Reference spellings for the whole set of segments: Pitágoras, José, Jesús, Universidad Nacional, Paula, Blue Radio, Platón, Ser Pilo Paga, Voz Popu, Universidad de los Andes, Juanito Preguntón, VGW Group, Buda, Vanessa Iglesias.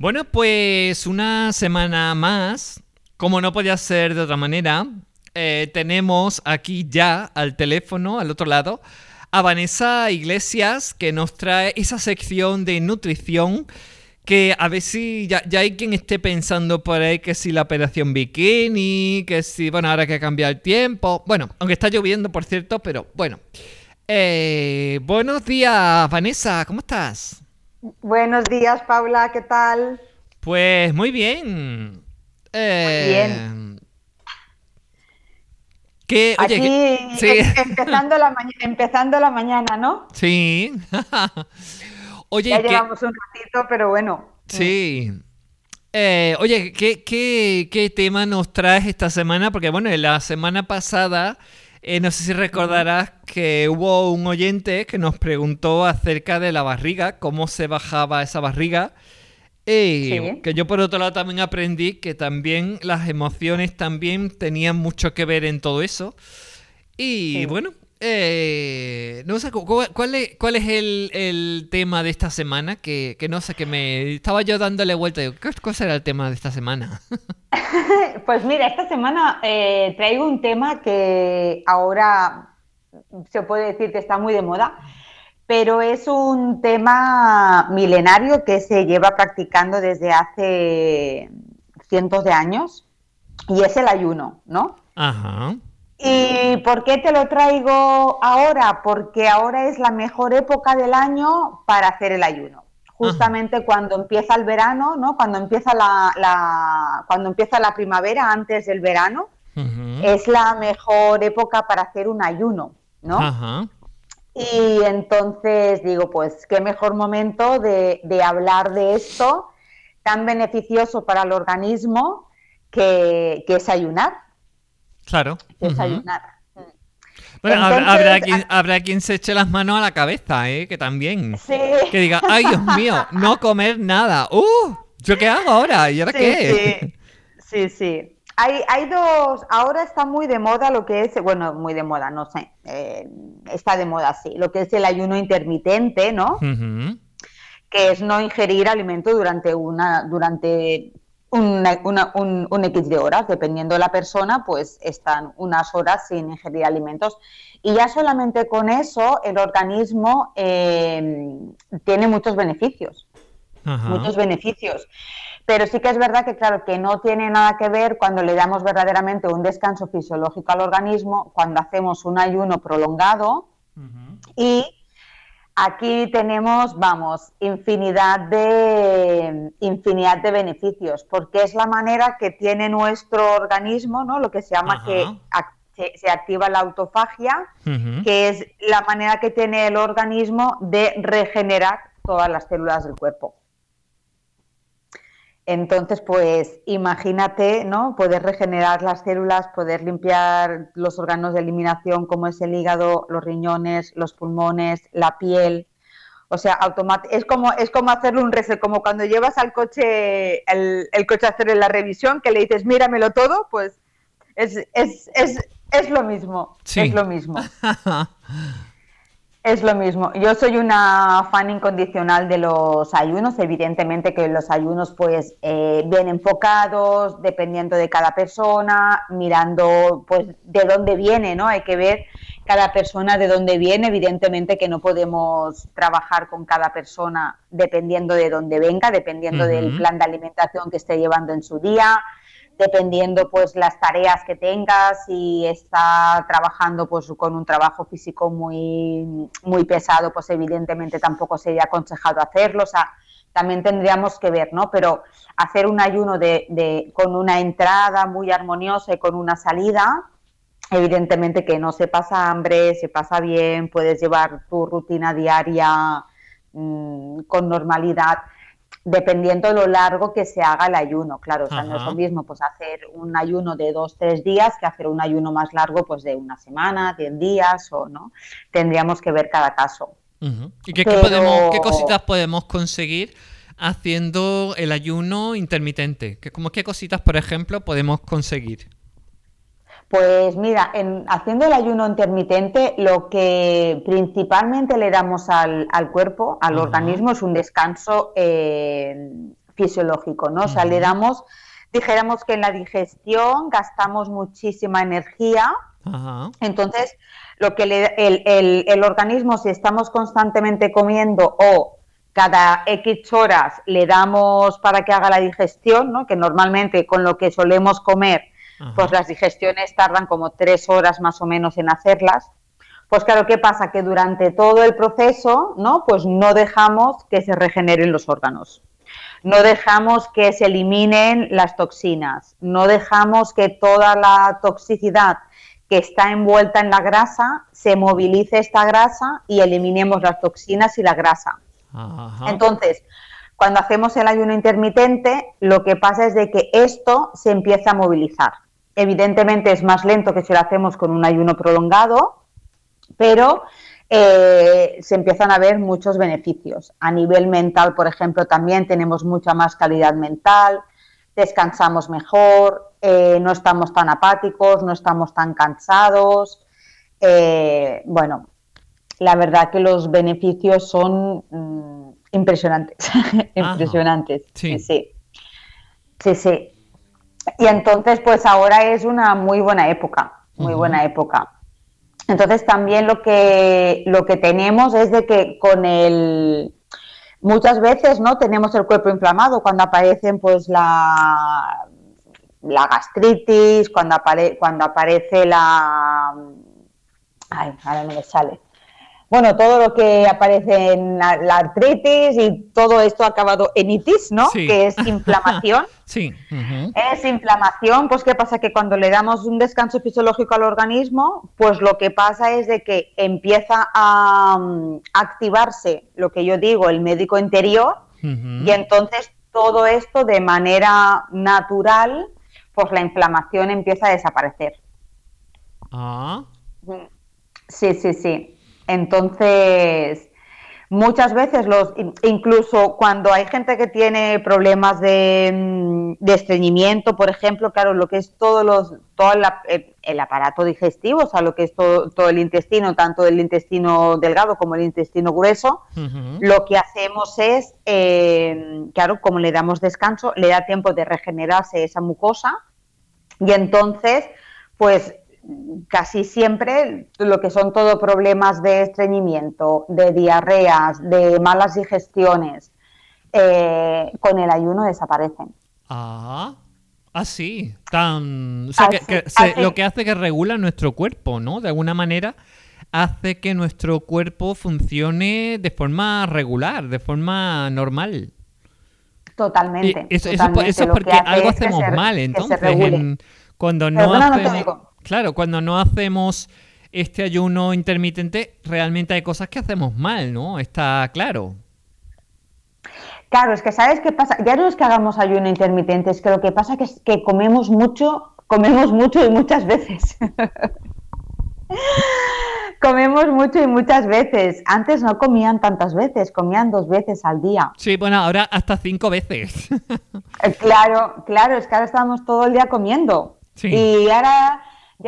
Bueno, pues una semana más, como no podía ser de otra manera, tenemos aquí ya al teléfono, al otro lado, a Vanessa Iglesias, que nos trae esa sección de nutrición que a ver si ya hay quien esté pensando por ahí que si la operación bikini, que si, bueno, ahora que ha cambiado el tiempo. Bueno, aunque está lloviendo, por cierto, pero bueno. Buenos días, Vanessa, ¿cómo estás? Buenos días, Paula, ¿qué tal? Pues muy bien. Muy bien. Que, oye, aquí que, sí. empezando la mañana, ¿no? Sí. Oye, ya llevamos un ratito, pero bueno. Sí. Oye, ¿qué tema nos traes esta semana? Porque bueno, la semana pasada, no sé si recordarás que hubo un oyente que nos preguntó acerca de la barriga, cómo se bajaba esa barriga. Sí. Que yo por otro lado también aprendí que también las emociones también tenían mucho que ver en todo eso. Y sí. Bueno... no sé, ¿cuál es el tema de esta semana? Que no sé, que me estaba yo dándole vuelta. Digo, ¿qué cosa era el tema de esta semana? Pues mira, esta semana traigo un tema que ahora se puede decir que está muy de moda, pero es un tema milenario que se lleva practicando desde hace cientos de años y es el ayuno, ¿no? Ajá. ¿Y por qué te lo traigo ahora? Porque ahora es la mejor época del año para hacer el ayuno. Justamente cuando empieza el verano, ¿no? Cuando empieza la primavera antes del verano, es la mejor época para hacer un ayuno, ¿no? Ajá. Y entonces digo, pues qué mejor momento de hablar de esto tan beneficioso para el organismo que es ayunar. Claro. Desayunar. Bueno, entonces, habrá quien se eche las manos a la cabeza, que también. Sí. Que diga, ay, Dios mío, no comer nada. ¿Yo qué hago ahora? ¿Y ahora qué? Sí, sí, sí. Hay dos, ahora está muy de moda lo que es, bueno, muy de moda, no sé, está de moda, sí, lo que es el ayuno intermitente, ¿no? Que es no ingerir alimento durante un X de horas, dependiendo de la persona, pues están unas horas sin ingerir alimentos. Y ya solamente con eso el organismo tiene muchos beneficios. Ajá. Muchos beneficios. Pero sí que es verdad que, claro, que no tiene nada que ver cuando le damos verdaderamente un descanso fisiológico al organismo, cuando hacemos un ayuno prolongado. Y aquí tenemos, vamos, infinidad de beneficios, porque es la manera que tiene nuestro organismo, ¿no? Lo que se llama que se activa la autofagia, que es la manera que tiene el organismo de regenerar todas las células del cuerpo. Entonces, pues, imagínate, ¿no? Poder regenerar las células, poder limpiar los órganos de eliminación como es el hígado, los riñones, los pulmones, la piel. O sea, es como hacerle un reset, como cuando llevas al coche, el coche a hacerle la revisión, que le dices, míramelo todo, pues es lo mismo. Sí. Es lo mismo. Es lo mismo. Yo soy una fan incondicional de los ayunos. Evidentemente que los ayunos, pues, bien enfocados, dependiendo de cada persona, mirando, pues, de dónde viene, ¿no? Hay que ver cada persona de dónde viene. Evidentemente que no podemos trabajar con cada persona dependiendo de dónde venga, dependiendo del plan de alimentación que esté llevando en su día, dependiendo, pues, las tareas que tengas, si está trabajando, pues, con un trabajo físico muy, muy pesado, pues, evidentemente tampoco sería aconsejado hacerlo. O sea, también tendríamos que ver, ¿no? Pero hacer un ayuno con una entrada muy armoniosa y con una salida, evidentemente que no se pasa hambre, se pasa bien, puedes llevar tu rutina diaria con normalidad, dependiendo de lo largo que se haga el ayuno, claro. O sea, no es lo mismo, pues, hacer un ayuno de 2-3 días que hacer un ayuno más largo, pues, de una semana, 10 días o no. Tendríamos que ver cada caso. ¿Y qué cositas podemos conseguir haciendo el ayuno intermitente? ¿Qué cositas, por ejemplo, podemos conseguir? Pues mira, haciendo el ayuno intermitente, lo que principalmente le damos al cuerpo, al organismo, es un descanso fisiológico, ¿no? O sea, le damos, dijéramos que en la digestión gastamos muchísima energía. Ajá. Entonces, lo que el organismo, si estamos constantemente comiendo o cada X horas le damos para que haga la digestión, ¿no? Que normalmente con lo que solemos comer, ajá, pues las digestiones tardan como 3 horas más o menos en hacerlas. Pues claro, ¿qué pasa? Que durante todo el proceso, ¿no? Pues no dejamos que se regeneren los órganos, no dejamos que se eliminen las toxinas, no dejamos que toda la toxicidad que está envuelta en la grasa, se movilice esta grasa y eliminemos las toxinas y la grasa. Ajá. Entonces, cuando hacemos el ayuno intermitente, lo que pasa es de que esto se empieza a movilizar. Evidentemente es más lento que si lo hacemos con un ayuno prolongado, pero se empiezan a ver muchos beneficios. A nivel mental, por ejemplo, también tenemos mucha más calidad mental, descansamos mejor, no estamos tan apáticos, no estamos tan cansados. Bueno, la verdad que los beneficios son impresionantes. Impresionantes. Sí. Sí, sí, sí. Y entonces, pues ahora es una muy buena época, muy buena época. Entonces también lo que tenemos es de que con el muchas veces, ¿no? Tenemos el cuerpo inflamado cuando aparecen pues la gastritis, cuando aparece la ay, ahora no me sale. Bueno, todo lo que aparece en la artritis y todo esto ha acabado en itis, ¿no? Sí. Que es inflamación. Sí. Uh-huh. Es inflamación, pues ¿qué pasa? Que cuando le damos un descanso fisiológico al organismo, pues lo que pasa es de que empieza a activarse, lo que yo digo, el médico interior, uh-huh, y entonces todo esto de manera natural, pues la inflamación empieza a desaparecer. Ah. Uh-huh. Sí, sí, sí. Entonces, muchas veces, incluso cuando hay gente que tiene problemas de estreñimiento, por ejemplo, claro, lo que es todo el aparato digestivo, o sea, lo que es todo el intestino, tanto el intestino delgado como el intestino grueso, uh-huh, lo que hacemos es, claro, como le damos descanso, le da tiempo de regenerarse esa mucosa y entonces, pues, casi siempre lo que son todo problemas de estreñimiento, de diarreas, de malas digestiones, con el ayuno desaparecen. Ah, así, tan... O sea, así, lo que hace que regula nuestro cuerpo, ¿no? De alguna manera hace que nuestro cuerpo funcione de forma regular, de forma normal. Totalmente. Totalmente. Eso es porque algo hacemos mal, entonces. Cuando no hacemos... Claro, cuando no hacemos este ayuno intermitente, realmente hay cosas que hacemos mal, ¿no? Está claro. Claro, es que ¿sabes qué pasa? Ya no es que hagamos ayuno intermitente, es que lo que pasa es que comemos mucho y muchas veces. Comemos mucho y muchas veces. Antes no comían tantas veces, comían 2 veces al día. Sí, bueno, ahora hasta 5 veces. Claro, es que ahora estamos todo el día comiendo. Sí. Y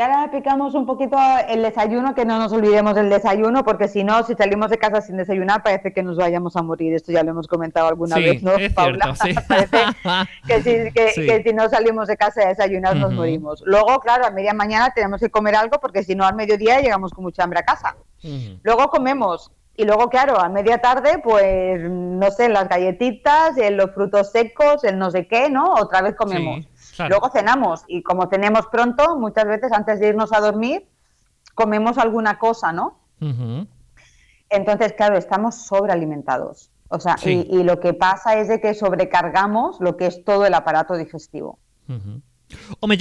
ahora picamos un poquito el desayuno, que no nos olvidemos del desayuno, porque si no, si salimos de casa sin desayunar, parece que nos vayamos a morir. Esto ya lo hemos comentado alguna vez, ¿no, Paula? Cierto, sí. Parece que si no salimos de casa a desayunar, uh-huh, nos morimos. Luego, claro, a media mañana tenemos que comer algo, porque si no, al mediodía llegamos con mucha hambre a casa. Uh-huh. Luego comemos. Y luego, claro, a media tarde, pues, no sé, las galletitas, los frutos secos, el no sé qué, ¿no? Otra vez comemos. Sí, claro. Luego cenamos. Y como cenemos pronto, muchas veces antes de irnos a dormir, comemos alguna cosa, ¿no? Uh-huh. Entonces, claro, estamos sobrealimentados. O sea, sí. y lo que pasa es de que sobrecargamos lo que es todo el aparato digestivo. Uh-huh. Hombre,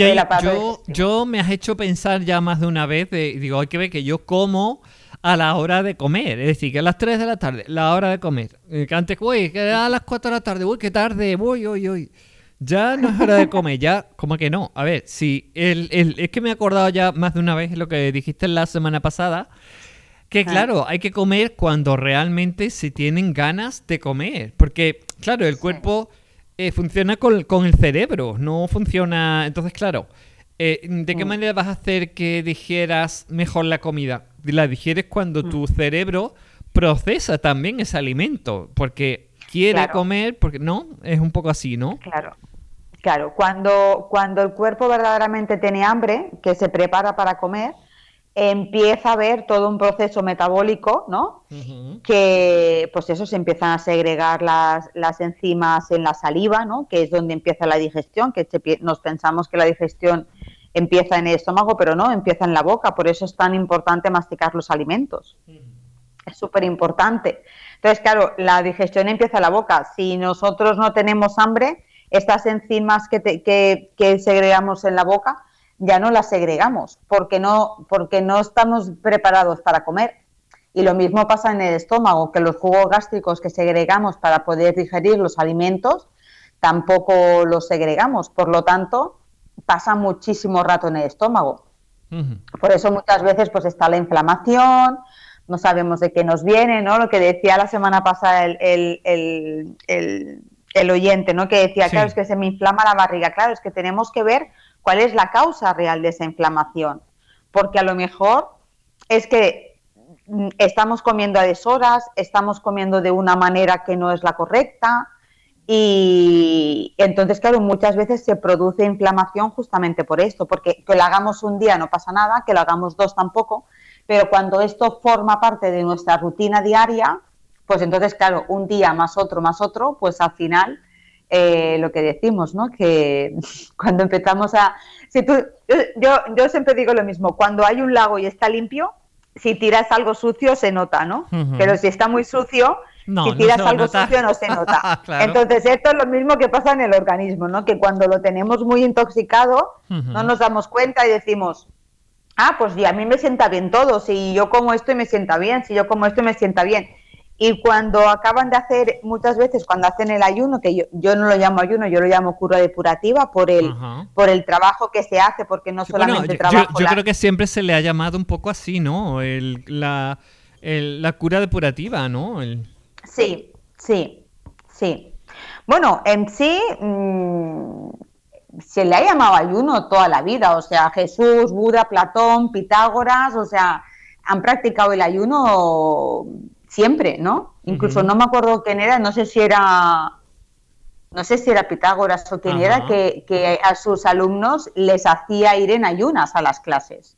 yo me has hecho pensar ya más de una vez, digo, hay que ver que yo como... a la hora de comer, es decir, que a las 3 de la tarde, la hora de comer. Que antes, que era a las 4 de la tarde, qué tarde, voy. Ya no es hora de comer, ya, ¿cómo que no? A ver, sí, es que me he acordado ya más de una vez lo que dijiste la semana pasada, que claro, hay que comer cuando realmente se tienen ganas de comer, porque, claro, el cuerpo funciona con el cerebro, no funciona... Entonces, claro, ¿de qué manera vas a hacer que digieras mejor la comida? La digieres cuando tu cerebro procesa también ese alimento, porque quiere comer, porque no, es un poco así, ¿no? Claro. Claro, cuando el cuerpo verdaderamente tiene hambre, que se prepara para comer, empieza a haber todo un proceso metabólico, ¿no? Uh-huh. Que, pues eso, se empiezan a segregar las enzimas en la saliva, ¿no? Que es donde empieza la digestión, que nos pensamos que la digestión empieza en el estómago, pero no, empieza en la boca. Por eso es tan importante masticar los alimentos. Uh-huh. Es súper importante. Entonces, claro, la digestión empieza en la boca. Si nosotros no tenemos hambre, estas enzimas que segregamos en la boca ya no las segregamos porque no estamos preparados para comer. Y lo mismo pasa en el estómago, que los jugos gástricos que segregamos para poder digerir los alimentos tampoco los segregamos. Por lo tanto, pasa muchísimo rato en el estómago. Uh-huh. Por eso muchas veces pues está la inflamación, no sabemos de qué nos viene, ¿no? Lo que decía la semana pasada el oyente, ¿no? Que decía, claro, es que se me inflama la barriga. Claro, es que tenemos que ver cuál es la causa real de esa inflamación, porque a lo mejor es que estamos comiendo a deshoras, estamos comiendo de una manera que no es la correcta, y entonces, claro, muchas veces se produce inflamación justamente por esto, porque que lo hagamos un día no pasa nada, que lo hagamos dos tampoco, pero cuando esto forma parte de nuestra rutina diaria, pues entonces, claro, un día más otro, pues al final, lo que decimos, ¿no? Que cuando empezamos a... Yo siempre digo lo mismo, cuando hay un lago y está limpio, si tiras algo sucio se nota, ¿no? Uh-huh. Pero si está muy sucio, sucio no se nota. Claro. Entonces esto es lo mismo que pasa en el organismo, ¿no? Que cuando lo tenemos muy intoxicado, uh-huh, no nos damos cuenta y decimos... Ah, pues ya, a mí me sienta bien todo, si yo como esto y me sienta bien, si yo como esto y me sienta bien... Y cuando acaban de hacer, muchas veces cuando hacen el ayuno, que yo no lo llamo ayuno, yo lo llamo cura depurativa por el trabajo que se hace, porque no solamente trabajo... Yo creo que siempre se le ha llamado un poco así, ¿no? La cura depurativa, ¿no? Sí. Bueno, en sí se le ha llamado ayuno toda la vida, o sea, Jesús, Buda, Platón, Pitágoras, o sea, han practicado el ayuno... siempre, ¿no? Incluso uh-huh, no me acuerdo quién era, no sé si era Pitágoras o quién uh-huh era, que a sus alumnos les hacía ir en ayunas a las clases.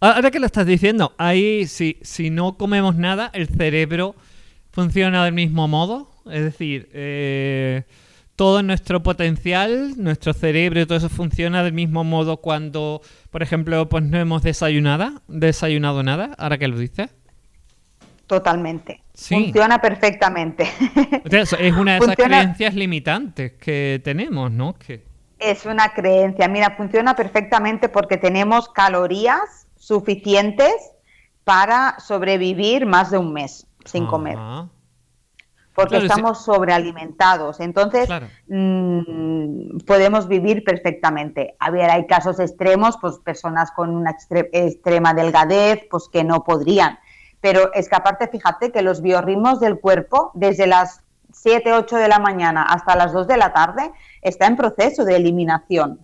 Ahora que lo estás diciendo, ahí si no comemos nada, el cerebro funciona del mismo modo. Es decir, todo nuestro potencial, nuestro cerebro y todo eso funciona del mismo modo cuando, por ejemplo, pues no hemos desayunado nada, ahora que lo dices. Totalmente. Sí. Funciona perfectamente. Entonces, es una de esas creencias limitantes que tenemos, ¿no? Es una creencia. Mira, funciona perfectamente porque tenemos calorías suficientes para sobrevivir más de un mes sin comer. Porque estamos sobrealimentados, entonces podemos vivir perfectamente. A ver, hay casos extremos, pues personas con una extrema delgadez, pues que no podrían. Pero es que aparte, fíjate que los biorritmos del cuerpo, desde las 7, 8 de la mañana hasta las 2 de la tarde, está en proceso de eliminación.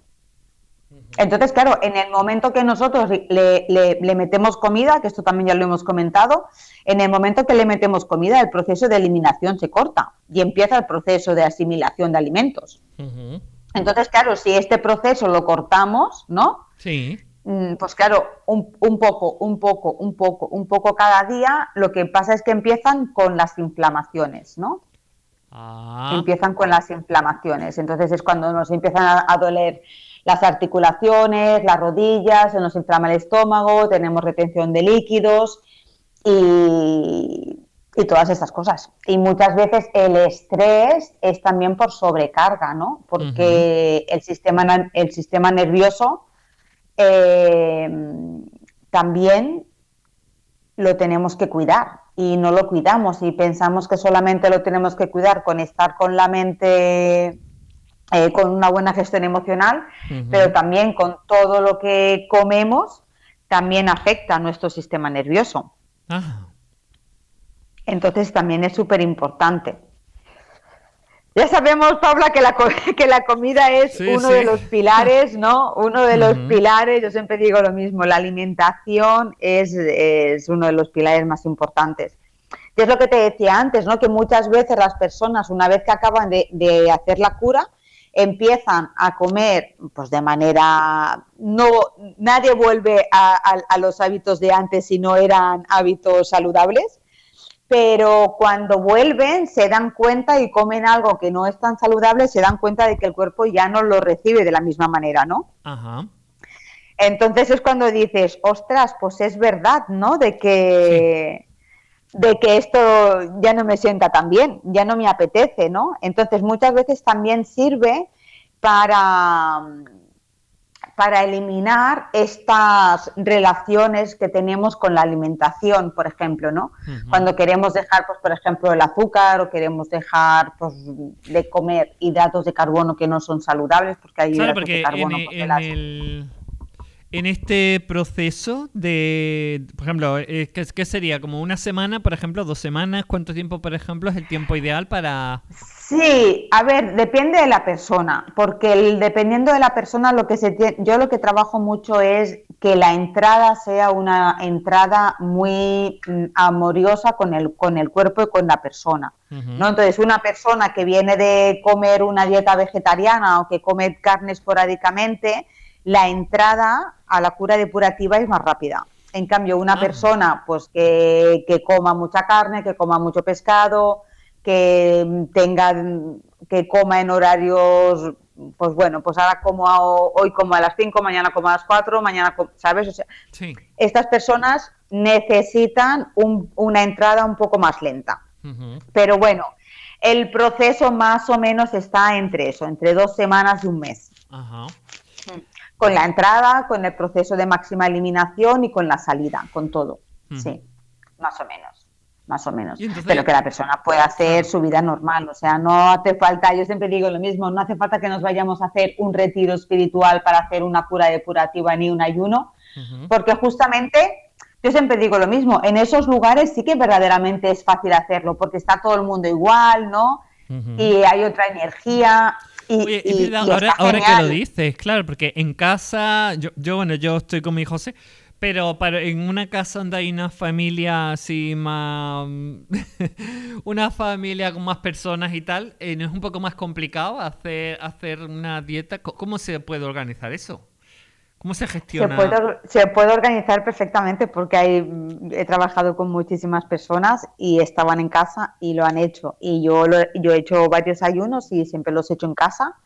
Entonces, claro, en el momento que nosotros le metemos comida, que esto también ya lo hemos comentado, en el momento que le metemos comida, el proceso de eliminación se corta y empieza el proceso de asimilación de alimentos. Uh-huh. Entonces, claro, si este proceso lo cortamos, ¿no? Sí. Pues claro, un poco cada día, lo que pasa es que empiezan con las inflamaciones, ¿no? Ah. Empiezan con las inflamaciones, entonces es cuando nos empiezan a doler las articulaciones, las rodillas, se nos inflama el estómago, tenemos retención de líquidos y todas estas cosas. Y muchas veces el estrés es también por sobrecarga, ¿no? Porque uh-huh, el sistema nervioso también lo tenemos que cuidar y no lo cuidamos y pensamos que solamente lo tenemos que cuidar con estar con la mente... con una buena gestión emocional, uh-huh, pero también con todo lo que comemos, también afecta a nuestro sistema nervioso. Ah. Entonces también es súper importante. Ya sabemos, Paula, que la comida es uno de los pilares, ¿no? Uno de los uh-huh pilares, yo siempre digo lo mismo, la alimentación es uno de los pilares más importantes. que es lo que te decía antes, ¿no? Que muchas veces las personas, una vez que acaban de hacer la cura, empiezan a comer pues de manera, no, nadie vuelve a los hábitos de antes si no eran hábitos saludables, pero cuando vuelven se dan cuenta y comen algo que no es tan saludable, se dan cuenta de que el cuerpo ya no lo recibe de la misma manera, ¿no? Ajá. Entonces es cuando dices, ostras, pues es verdad, ¿no? De que esto ya no me sienta tan bien, ya no me apetece, ¿no? Entonces muchas veces también sirve para eliminar estas relaciones que tenemos con la alimentación, por ejemplo, ¿no? Uh-huh. Cuando queremos dejar, pues, por ejemplo, el azúcar, o queremos dejar, pues, de comer hidratos de carbono que no son saludables, porque hay hidratos de carbono... En este proceso de, por ejemplo, ¿qué sería? ¿Como una semana, por ejemplo? ¿2 semanas? ¿Cuánto tiempo, por ejemplo, es el tiempo ideal para...? Sí, a ver, depende de la persona, porque dependiendo de la persona, yo lo que trabajo mucho es que la entrada sea una entrada muy amoriosa con el cuerpo y con la persona, ¿no? Entonces, una persona que viene de comer una dieta vegetariana o que come carne esporádicamente, la entrada a la cura depurativa es más rápida. En cambio, una persona pues que coma mucha carne, que coma mucho pescado, que coma en horarios, pues bueno, pues ahora hoy como a las 5, mañana como a las 4, mañana, ¿sabes? O sea, sí. Estas personas necesitan una entrada un poco más lenta. Uh-huh. Pero bueno, el proceso más o menos está entre eso, entre 2 semanas y un mes. Ajá. Uh-huh. Con la entrada, con el proceso de máxima eliminación y con la salida, con todo. Uh-huh. Sí, más o menos. Pero que la persona pueda hacer su vida normal, o sea, no hace falta, yo siempre digo lo mismo, no hace falta que nos vayamos a hacer un retiro espiritual para hacer una cura depurativa ni un ayuno, uh-huh. porque justamente, yo siempre digo lo mismo, en esos lugares sí que verdaderamente es fácil hacerlo, porque está todo el mundo igual, ¿no? Uh-huh. Y hay otra energía... Oye, es verdad, ahora que lo dices, claro, porque en casa, yo estoy con mi José, pero en una casa donde hay una familia así más, una familia con más personas y tal, ¿no es un poco más complicado hacer una dieta? ¿Cómo se puede organizar eso? ¿Cómo se gestiona? Se puede organizar perfectamente, porque he trabajado con muchísimas personas y estaban en casa y lo han hecho. Y yo he hecho varios ayunos y siempre los he hecho en casa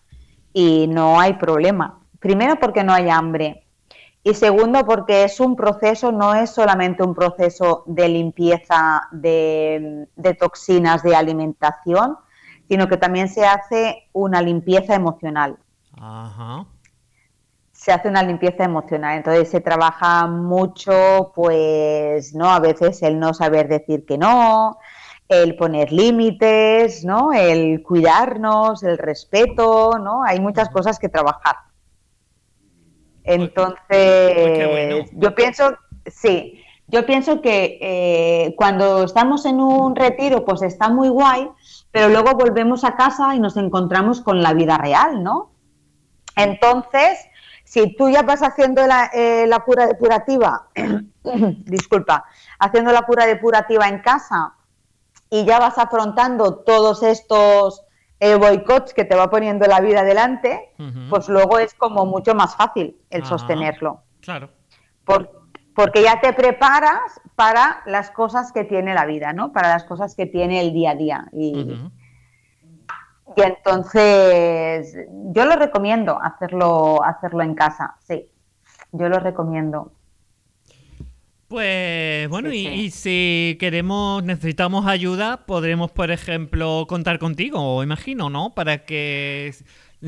y no hay problema. Primero, porque no hay hambre. Y segundo, porque es un proceso, no es solamente un proceso de limpieza de toxinas, de alimentación, sino que también se hace una limpieza emocional. Ajá. Se hace una limpieza emocional, entonces se trabaja mucho, pues, ¿no? A veces el no saber decir que no, el poner límites, ¿no? El cuidarnos, el respeto, ¿no? Hay muchas cosas que trabajar. Entonces, yo pienso que cuando estamos en un retiro, pues está muy guay, pero luego volvemos a casa y nos encontramos con la vida real, ¿no? Entonces... Si tú ya vas haciendo la cura depurativa, haciendo la cura depurativa en casa y ya vas afrontando todos estos boicots que te va poniendo la vida delante, uh-huh. pues luego es como mucho más fácil el sostenerlo. Claro. Porque ya te preparas para las cosas que tiene la vida, ¿no? Para las cosas que tiene el día a día. Uh-huh. Y entonces yo lo recomiendo hacerlo en casa, sí, yo lo recomiendo. Pues bueno, sí. Y si necesitamos ayuda, podremos, por ejemplo, contar contigo, imagino, ¿no? Para que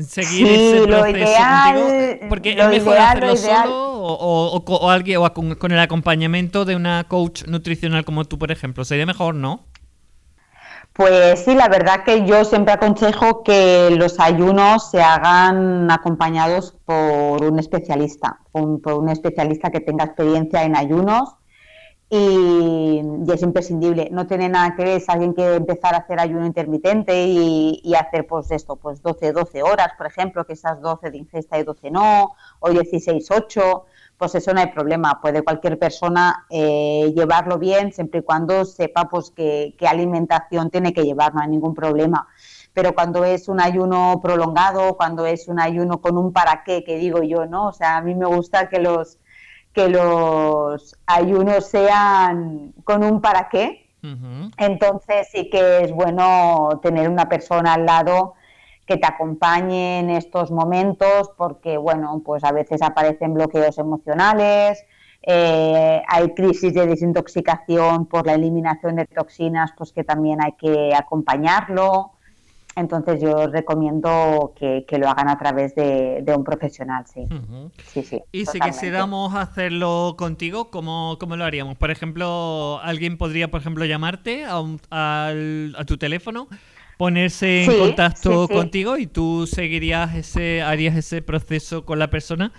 seguir ese proceso contigo. Porque es mejor hacerlo solo o alguien o con el acompañamiento de una coach nutricional como tú, por ejemplo, sería mejor, ¿no? Pues sí, la verdad que yo siempre aconsejo que los ayunos se hagan acompañados por un especialista, que tenga experiencia en ayunos y es imprescindible. No tiene nada que ver, es alguien que empezar a hacer ayuno intermitente y hacer pues esto, pues 12 horas, por ejemplo, que esas 12 de ingesta y 12 no, o 16-8, pues eso no hay problema, puede cualquier persona llevarlo bien, siempre y cuando sepa pues qué alimentación tiene que llevar, no hay ningún problema. Pero cuando es un ayuno prolongado, cuando es un ayuno con un para qué, que digo yo, ¿no? O sea, a mí me gusta que los ayunos sean con un para qué, uh-huh. Entonces sí que es bueno tener una persona al lado que te acompañe en estos momentos, porque bueno, pues a veces aparecen bloqueos emocionales, hay crisis de desintoxicación por la eliminación de toxinas, pues que también hay que acompañarlo. Entonces yo os recomiendo que lo hagan a través de un profesional, sí. Uh-huh. Sí, y totalmente. Si quisiéramos hacerlo contigo, ¿cómo lo haríamos? Por ejemplo, alguien podría, por ejemplo, llamarte a tu teléfono, ponerse en contacto contigo y tú seguirías harías ese proceso con la persona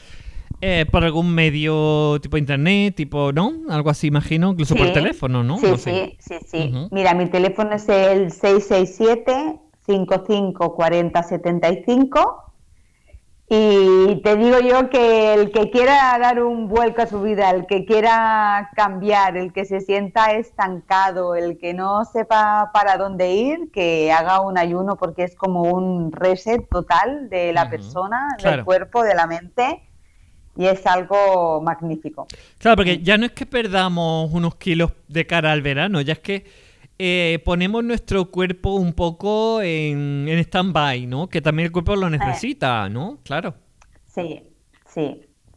por algún medio tipo internet, tipo, ¿no? Algo así, imagino, incluso por teléfono, ¿no? Sí. Uh-huh. Mira, mi teléfono es el 667-554075 y te digo yo que el que quiera dar un vuelco a su vida, el que quiera cambiar, el que se sienta estancado, el que no sepa para dónde ir, que haga un ayuno, porque es como un reset total de la persona, del cuerpo, de la mente, y es algo magnífico. Claro, porque ya no es que perdamos unos kilos de cara al verano, ya es que ponemos nuestro cuerpo un poco en stand-by, ¿no? Que también el cuerpo lo necesita, ¿no? Claro. Sí.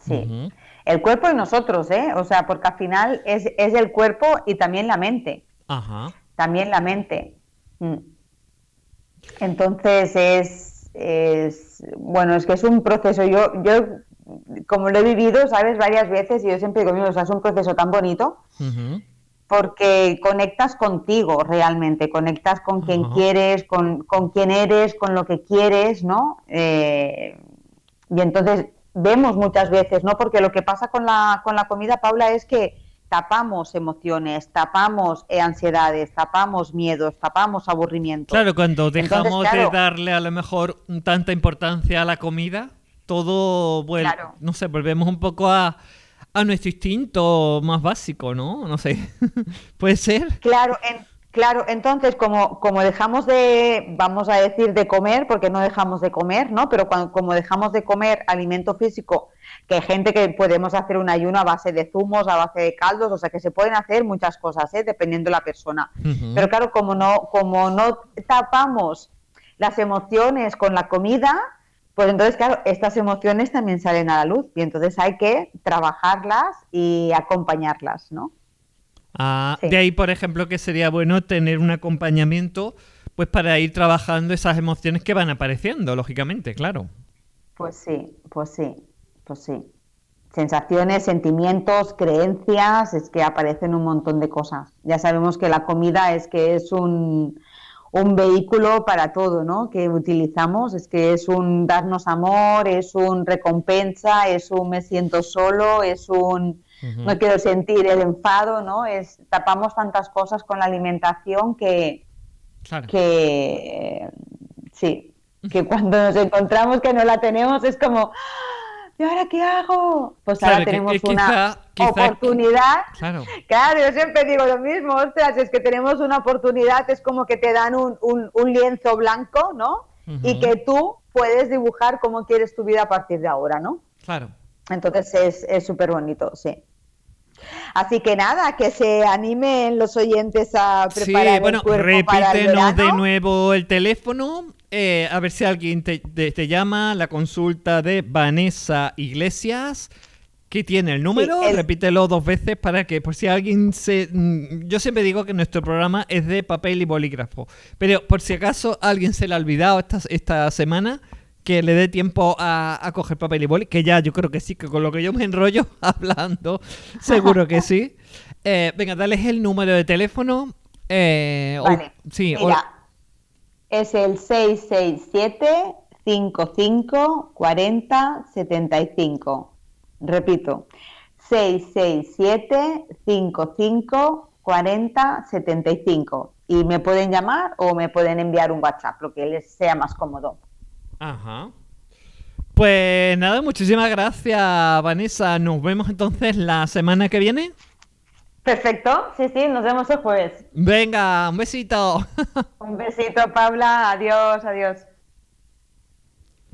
Uh-huh. El cuerpo y nosotros, ¿eh? O sea, porque al final es el cuerpo y también la mente. Ajá. También la mente. Entonces bueno, es que es un proceso. Yo como lo he vivido, ¿sabes? Varias veces, y yo siempre digo, o sea, es un proceso tan bonito. Uh-huh. Porque conectas contigo realmente, conectas con quien quieres, con quién eres, con lo que quieres, ¿no? Y entonces vemos muchas veces, ¿no? Porque lo que pasa con la comida, Paula, es que tapamos emociones, tapamos ansiedades, tapamos miedos, tapamos aburrimiento. Claro, cuando dejamos de darle a lo mejor tanta importancia a la comida, todo vuelve, no sé, volvemos un poco a nuestro instinto más básico, ¿no? No sé, ¿puede ser? Claro, entonces como dejamos de, vamos a decir, de comer, porque no dejamos de comer, ¿no? Pero como dejamos de comer alimento físico, que hay gente que podemos hacer un ayuno a base de zumos, a base de caldos, o sea que se pueden hacer muchas cosas, ¿eh? Dependiendo de la persona. Uh-huh. Pero claro, como no tapamos las emociones con la comida, pues entonces, claro, estas emociones también salen a la luz y entonces hay que trabajarlas y acompañarlas, ¿no? De ahí, por ejemplo, que sería bueno tener un acompañamiento pues para ir trabajando esas emociones que van apareciendo, lógicamente, claro. Pues sí. Sensaciones, sentimientos, creencias, es que aparecen un montón de cosas. Ya sabemos que la comida es que es un vehículo para todo, ¿no? Que utilizamos, es que es un darnos amor, es un recompensa, es un me siento solo, es un no quiero sentir el enfado, ¿no? Es tapamos tantas cosas con la alimentación que cuando nos encontramos que no la tenemos es como ¿y ahora qué hago? Pues ahora tenemos una oportunidad. Claro, yo siempre digo lo mismo, ostras, es que tenemos una oportunidad, es como que te dan un lienzo blanco, ¿no? Uh-huh. Y que tú puedes dibujar cómo quieres tu vida a partir de ahora, ¿no? Claro. Entonces es súper bonito, sí. Así que nada, que se animen los oyentes a preparar el cuerpo para el verano. Repítenos de nuevo el teléfono, a ver si alguien te llama, la consulta de Vanessa Iglesias, que tiene el número, repítelo dos veces para que, por si alguien yo siempre digo que nuestro programa es de papel y bolígrafo, pero por si acaso a alguien se le ha olvidado esta semana, que le dé tiempo a coger papel y boli, que ya yo creo que sí, que con lo que yo me enrollo hablando, seguro que sí. Venga, dale el número de teléfono. Vale. Es el 667-5540-75. Repito, 667-5540-75. Y me pueden llamar o me pueden enviar un WhatsApp, lo que les sea más cómodo. Ajá. Pues nada, muchísimas gracias, Vanessa. Nos vemos entonces la semana que viene. Perfecto, sí, nos vemos el jueves. Venga, un besito. Un besito, Paula. Adiós.